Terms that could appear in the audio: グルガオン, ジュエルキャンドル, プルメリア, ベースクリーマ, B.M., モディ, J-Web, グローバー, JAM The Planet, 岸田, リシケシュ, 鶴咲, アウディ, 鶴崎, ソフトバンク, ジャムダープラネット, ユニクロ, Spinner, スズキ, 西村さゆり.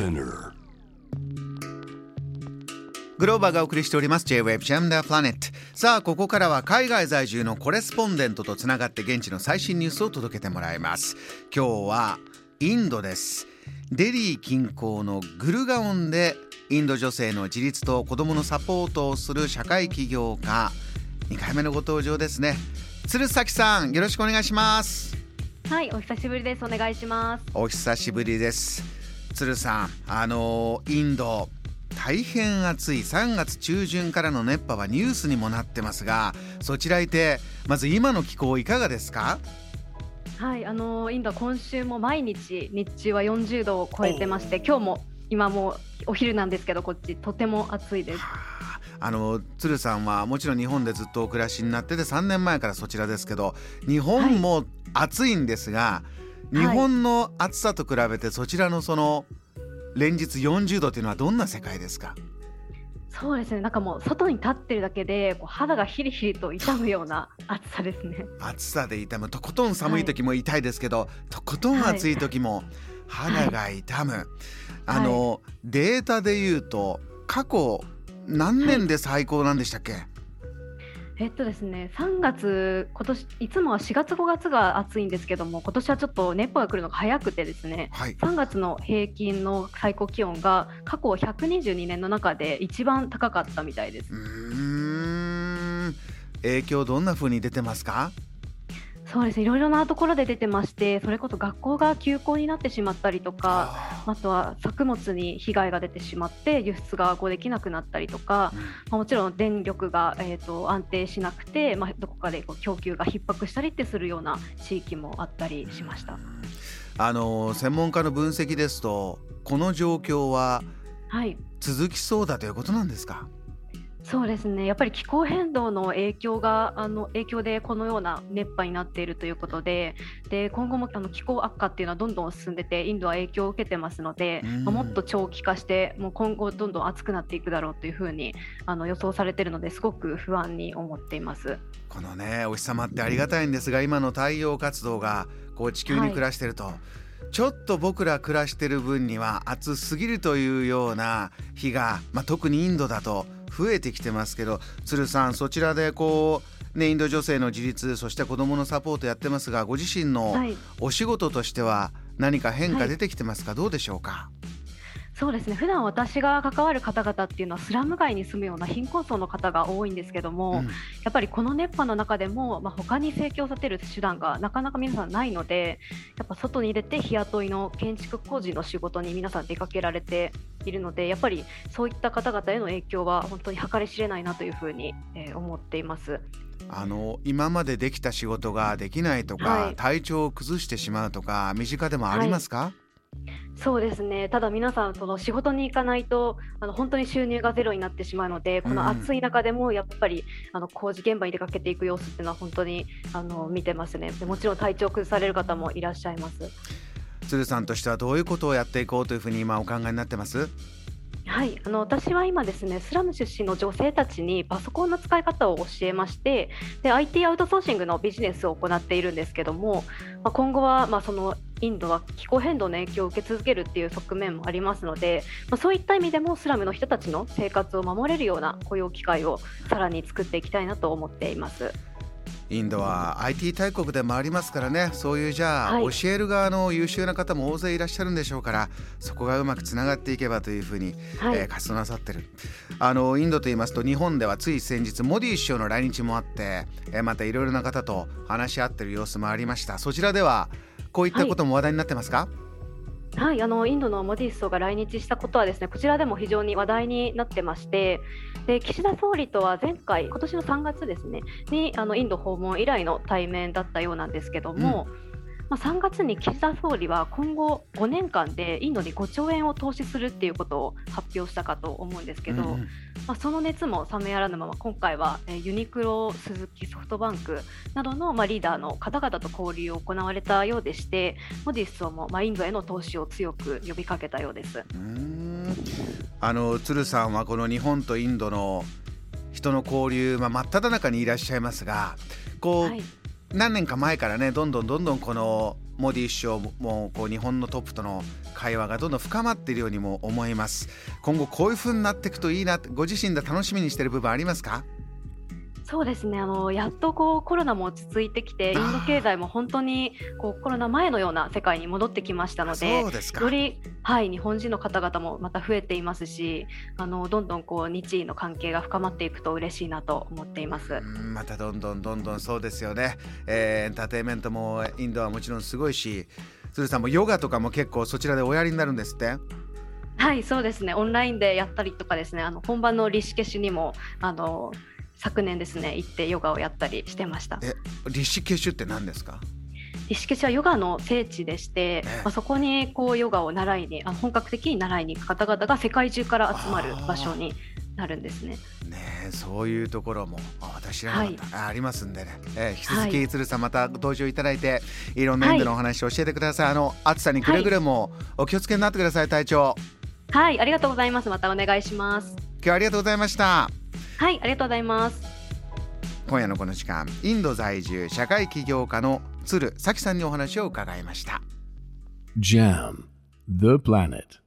Spinner、グローバーがお送りしております J-Web ジャムダープラネット。さあ、ここからは海外在住のコレスポンデントとつながって現地の最新ニュースを届けてもらいます。今日はインドです。デリー近郊のグルガオンでインド女性の自立と子どものサポートをする社会起業家、2回目のご登場ですね。鶴崎さん、よろしくお願いします。はい、お久しぶりです。お願いします。お久しぶりです。鶴さん、インド大変暑い3月中旬からの熱波はニュースにもなってますが、そちらいてまず今の気候いかがですか？はい、インドは今週も毎日日中は40度を超えてまして、今日も今もお昼なんですけど、こっちとても暑いです。鶴さんはもちろん日本でずっとお暮らしになってて3年前からそちらですけど、日本も暑いんですが、はい、日本の暑さと比べてそちらのその連日40度というのはどんな世界ですか？そうですね、なんかもう外に立ってるだけでこう肌がヒリヒリと痛むような暑さですね。暑さで痛む、とことん寒い時も痛いですけど、とことん暑い時も肌が痛む、データでいうと過去何年で最高なんでしたっけ？ですね、3月、今年いつもは4月5月が暑いんですけども、今年はちょっと熱波が来るのが早くてですね、3月の平均の最高気温が過去122年の中で一番高かったみたいです。影響どんな風に出てますか？そうですね、いろいろなところで出てまして、それこそ学校が休校になってしまったりとか、あとは作物に被害が出てしまって輸出ができなくなったりとか、もちろん電力が、安定しなくて、どこかで供給が逼迫したりってするような地域もあったりしました。専門家の分析ですと、この状況は続きそうだということなんですか？そうですね、やっぱり気候変動の影響でこのような熱波になっているということで、今後も気候悪化っていうのはどんどん進んでて、インドは影響を受けてますので、もっと長期化して、もう今後どんどん暑くなっていくだろうというふうに予想されているので、すごく不安に思っています。このね、お日様ってありがたいんですが、今の太陽活動が地球に暮らしてると、ちょっと僕ら暮らしてる分には暑すぎるというような日が、特にインドだと増えてきてますけど、鶴さん、そちらでインド女性の自立、そして子どものサポートやってますが、ご自身のお仕事としては何か変化出てきてますか？どうでしょうか？そうですね、普段私が関わる方々っていうのはスラム街に住むような貧困層の方が多いんですけども、やっぱりこの熱波の中でも、他に生計を立てる手段がなかなか皆さんないので、やっぱ外に出て日雇いの建築工事の仕事に皆さん出かけられているので、やっぱりそういった方々への影響は本当に計り知れないなというふうに思っています。今までできた仕事ができないとか、体調を崩してしまうとか、身近でもありますか？そうですね、ただ皆さん仕事に行かないと本当に収入がゼロになってしまうので、この暑い中でもやっぱり工事現場に出かけていく様子っていうのは本当に見てますね。で、もちろん体調を崩される方もいらっしゃいます。鶴さんとしてはどういうことをやっていこうというふうに今お考えになってます？はい、私は今ですね、スラム出身の女性たちにパソコンの使い方を教えまして、で IT アウトソーシングのビジネスを行っているんですけども、今後はインドは気候変動の影響を受け続けるっていう側面もありますので、そういった意味でもスラムの人たちの生活を守れるような雇用機会をさらに作っていきたいなと思っています。インドは IT 大国でもありますからね、そういう教える側の優秀な方も大勢いらっしゃるんでしょうから、そこがうまくつながっていけばというふうに、活動なさってる。インドと言いますと、日本ではつい先日モディ首相の来日もあって、またいろいろな方と話し合ってる様子もありました。そちらではこういったことも話題になってますか？はい、インドのモディ首相が来日したことはですね、こちらでも非常に話題になってまして、で岸田総理とは前回、今年の3月ですねにインド訪問以来の対面だったようなんですけども、3月に岸田総理は今後5年間でインドに5兆円を投資するっていうことを発表したかと思うんですけど、その熱も冷めやらぬまま、今回はユニクロ、スズキ、ソフトバンクなどのリーダーの方々と交流を行われたようでして、モディ首相もインドへの投資を強く呼びかけたようです。鶴さんはこの日本とインドの人の交流、真っただ中にいらっしゃいますが、何年か前からね、どんどんこのモディ首相もこう日本のトップとの会話がどんどん深まっているようにも思います。今後こういう風になっていくといいな、ご自身で楽しみにしている部分ありますか？そうですね、やっとこうコロナも落ち着いてきて、インド経済も本当にこうコロナ前のような世界に戻ってきましたので、より、日本人の方々もまた増えていますし、どんどんこう日印の関係が深まっていくと嬉しいなと思っています。またどんどんそうですよね、エンターテインメントもインドはもちろんすごいし、鶴さんもヨガとかも結構そちらでおやりになるんですって？はい、そうですね、オンラインでやったりとかですね、本場のリシケシュにも昨年ですね行ってヨガをやったりしてました。リシケシュって何ですか？リシケシュはヨガの聖地でして、そこにこうヨガを習いに本格的に習いに行く方々が世界中から集まる場所になるんです ね。そういうところも私らに ありますんでね、引き続き鶴さんまたご登場いただいて、いろんなインドのお話を教えてください。暑さにくれぐれもお気をつけになってください、体調。ありがとうございます。またお願いします。今日はありがとうございました。はい、ありがとうございます。今夜のこの時間、インド在住社会起業家の鶴咲さんにお話を伺いました。JAM The Planet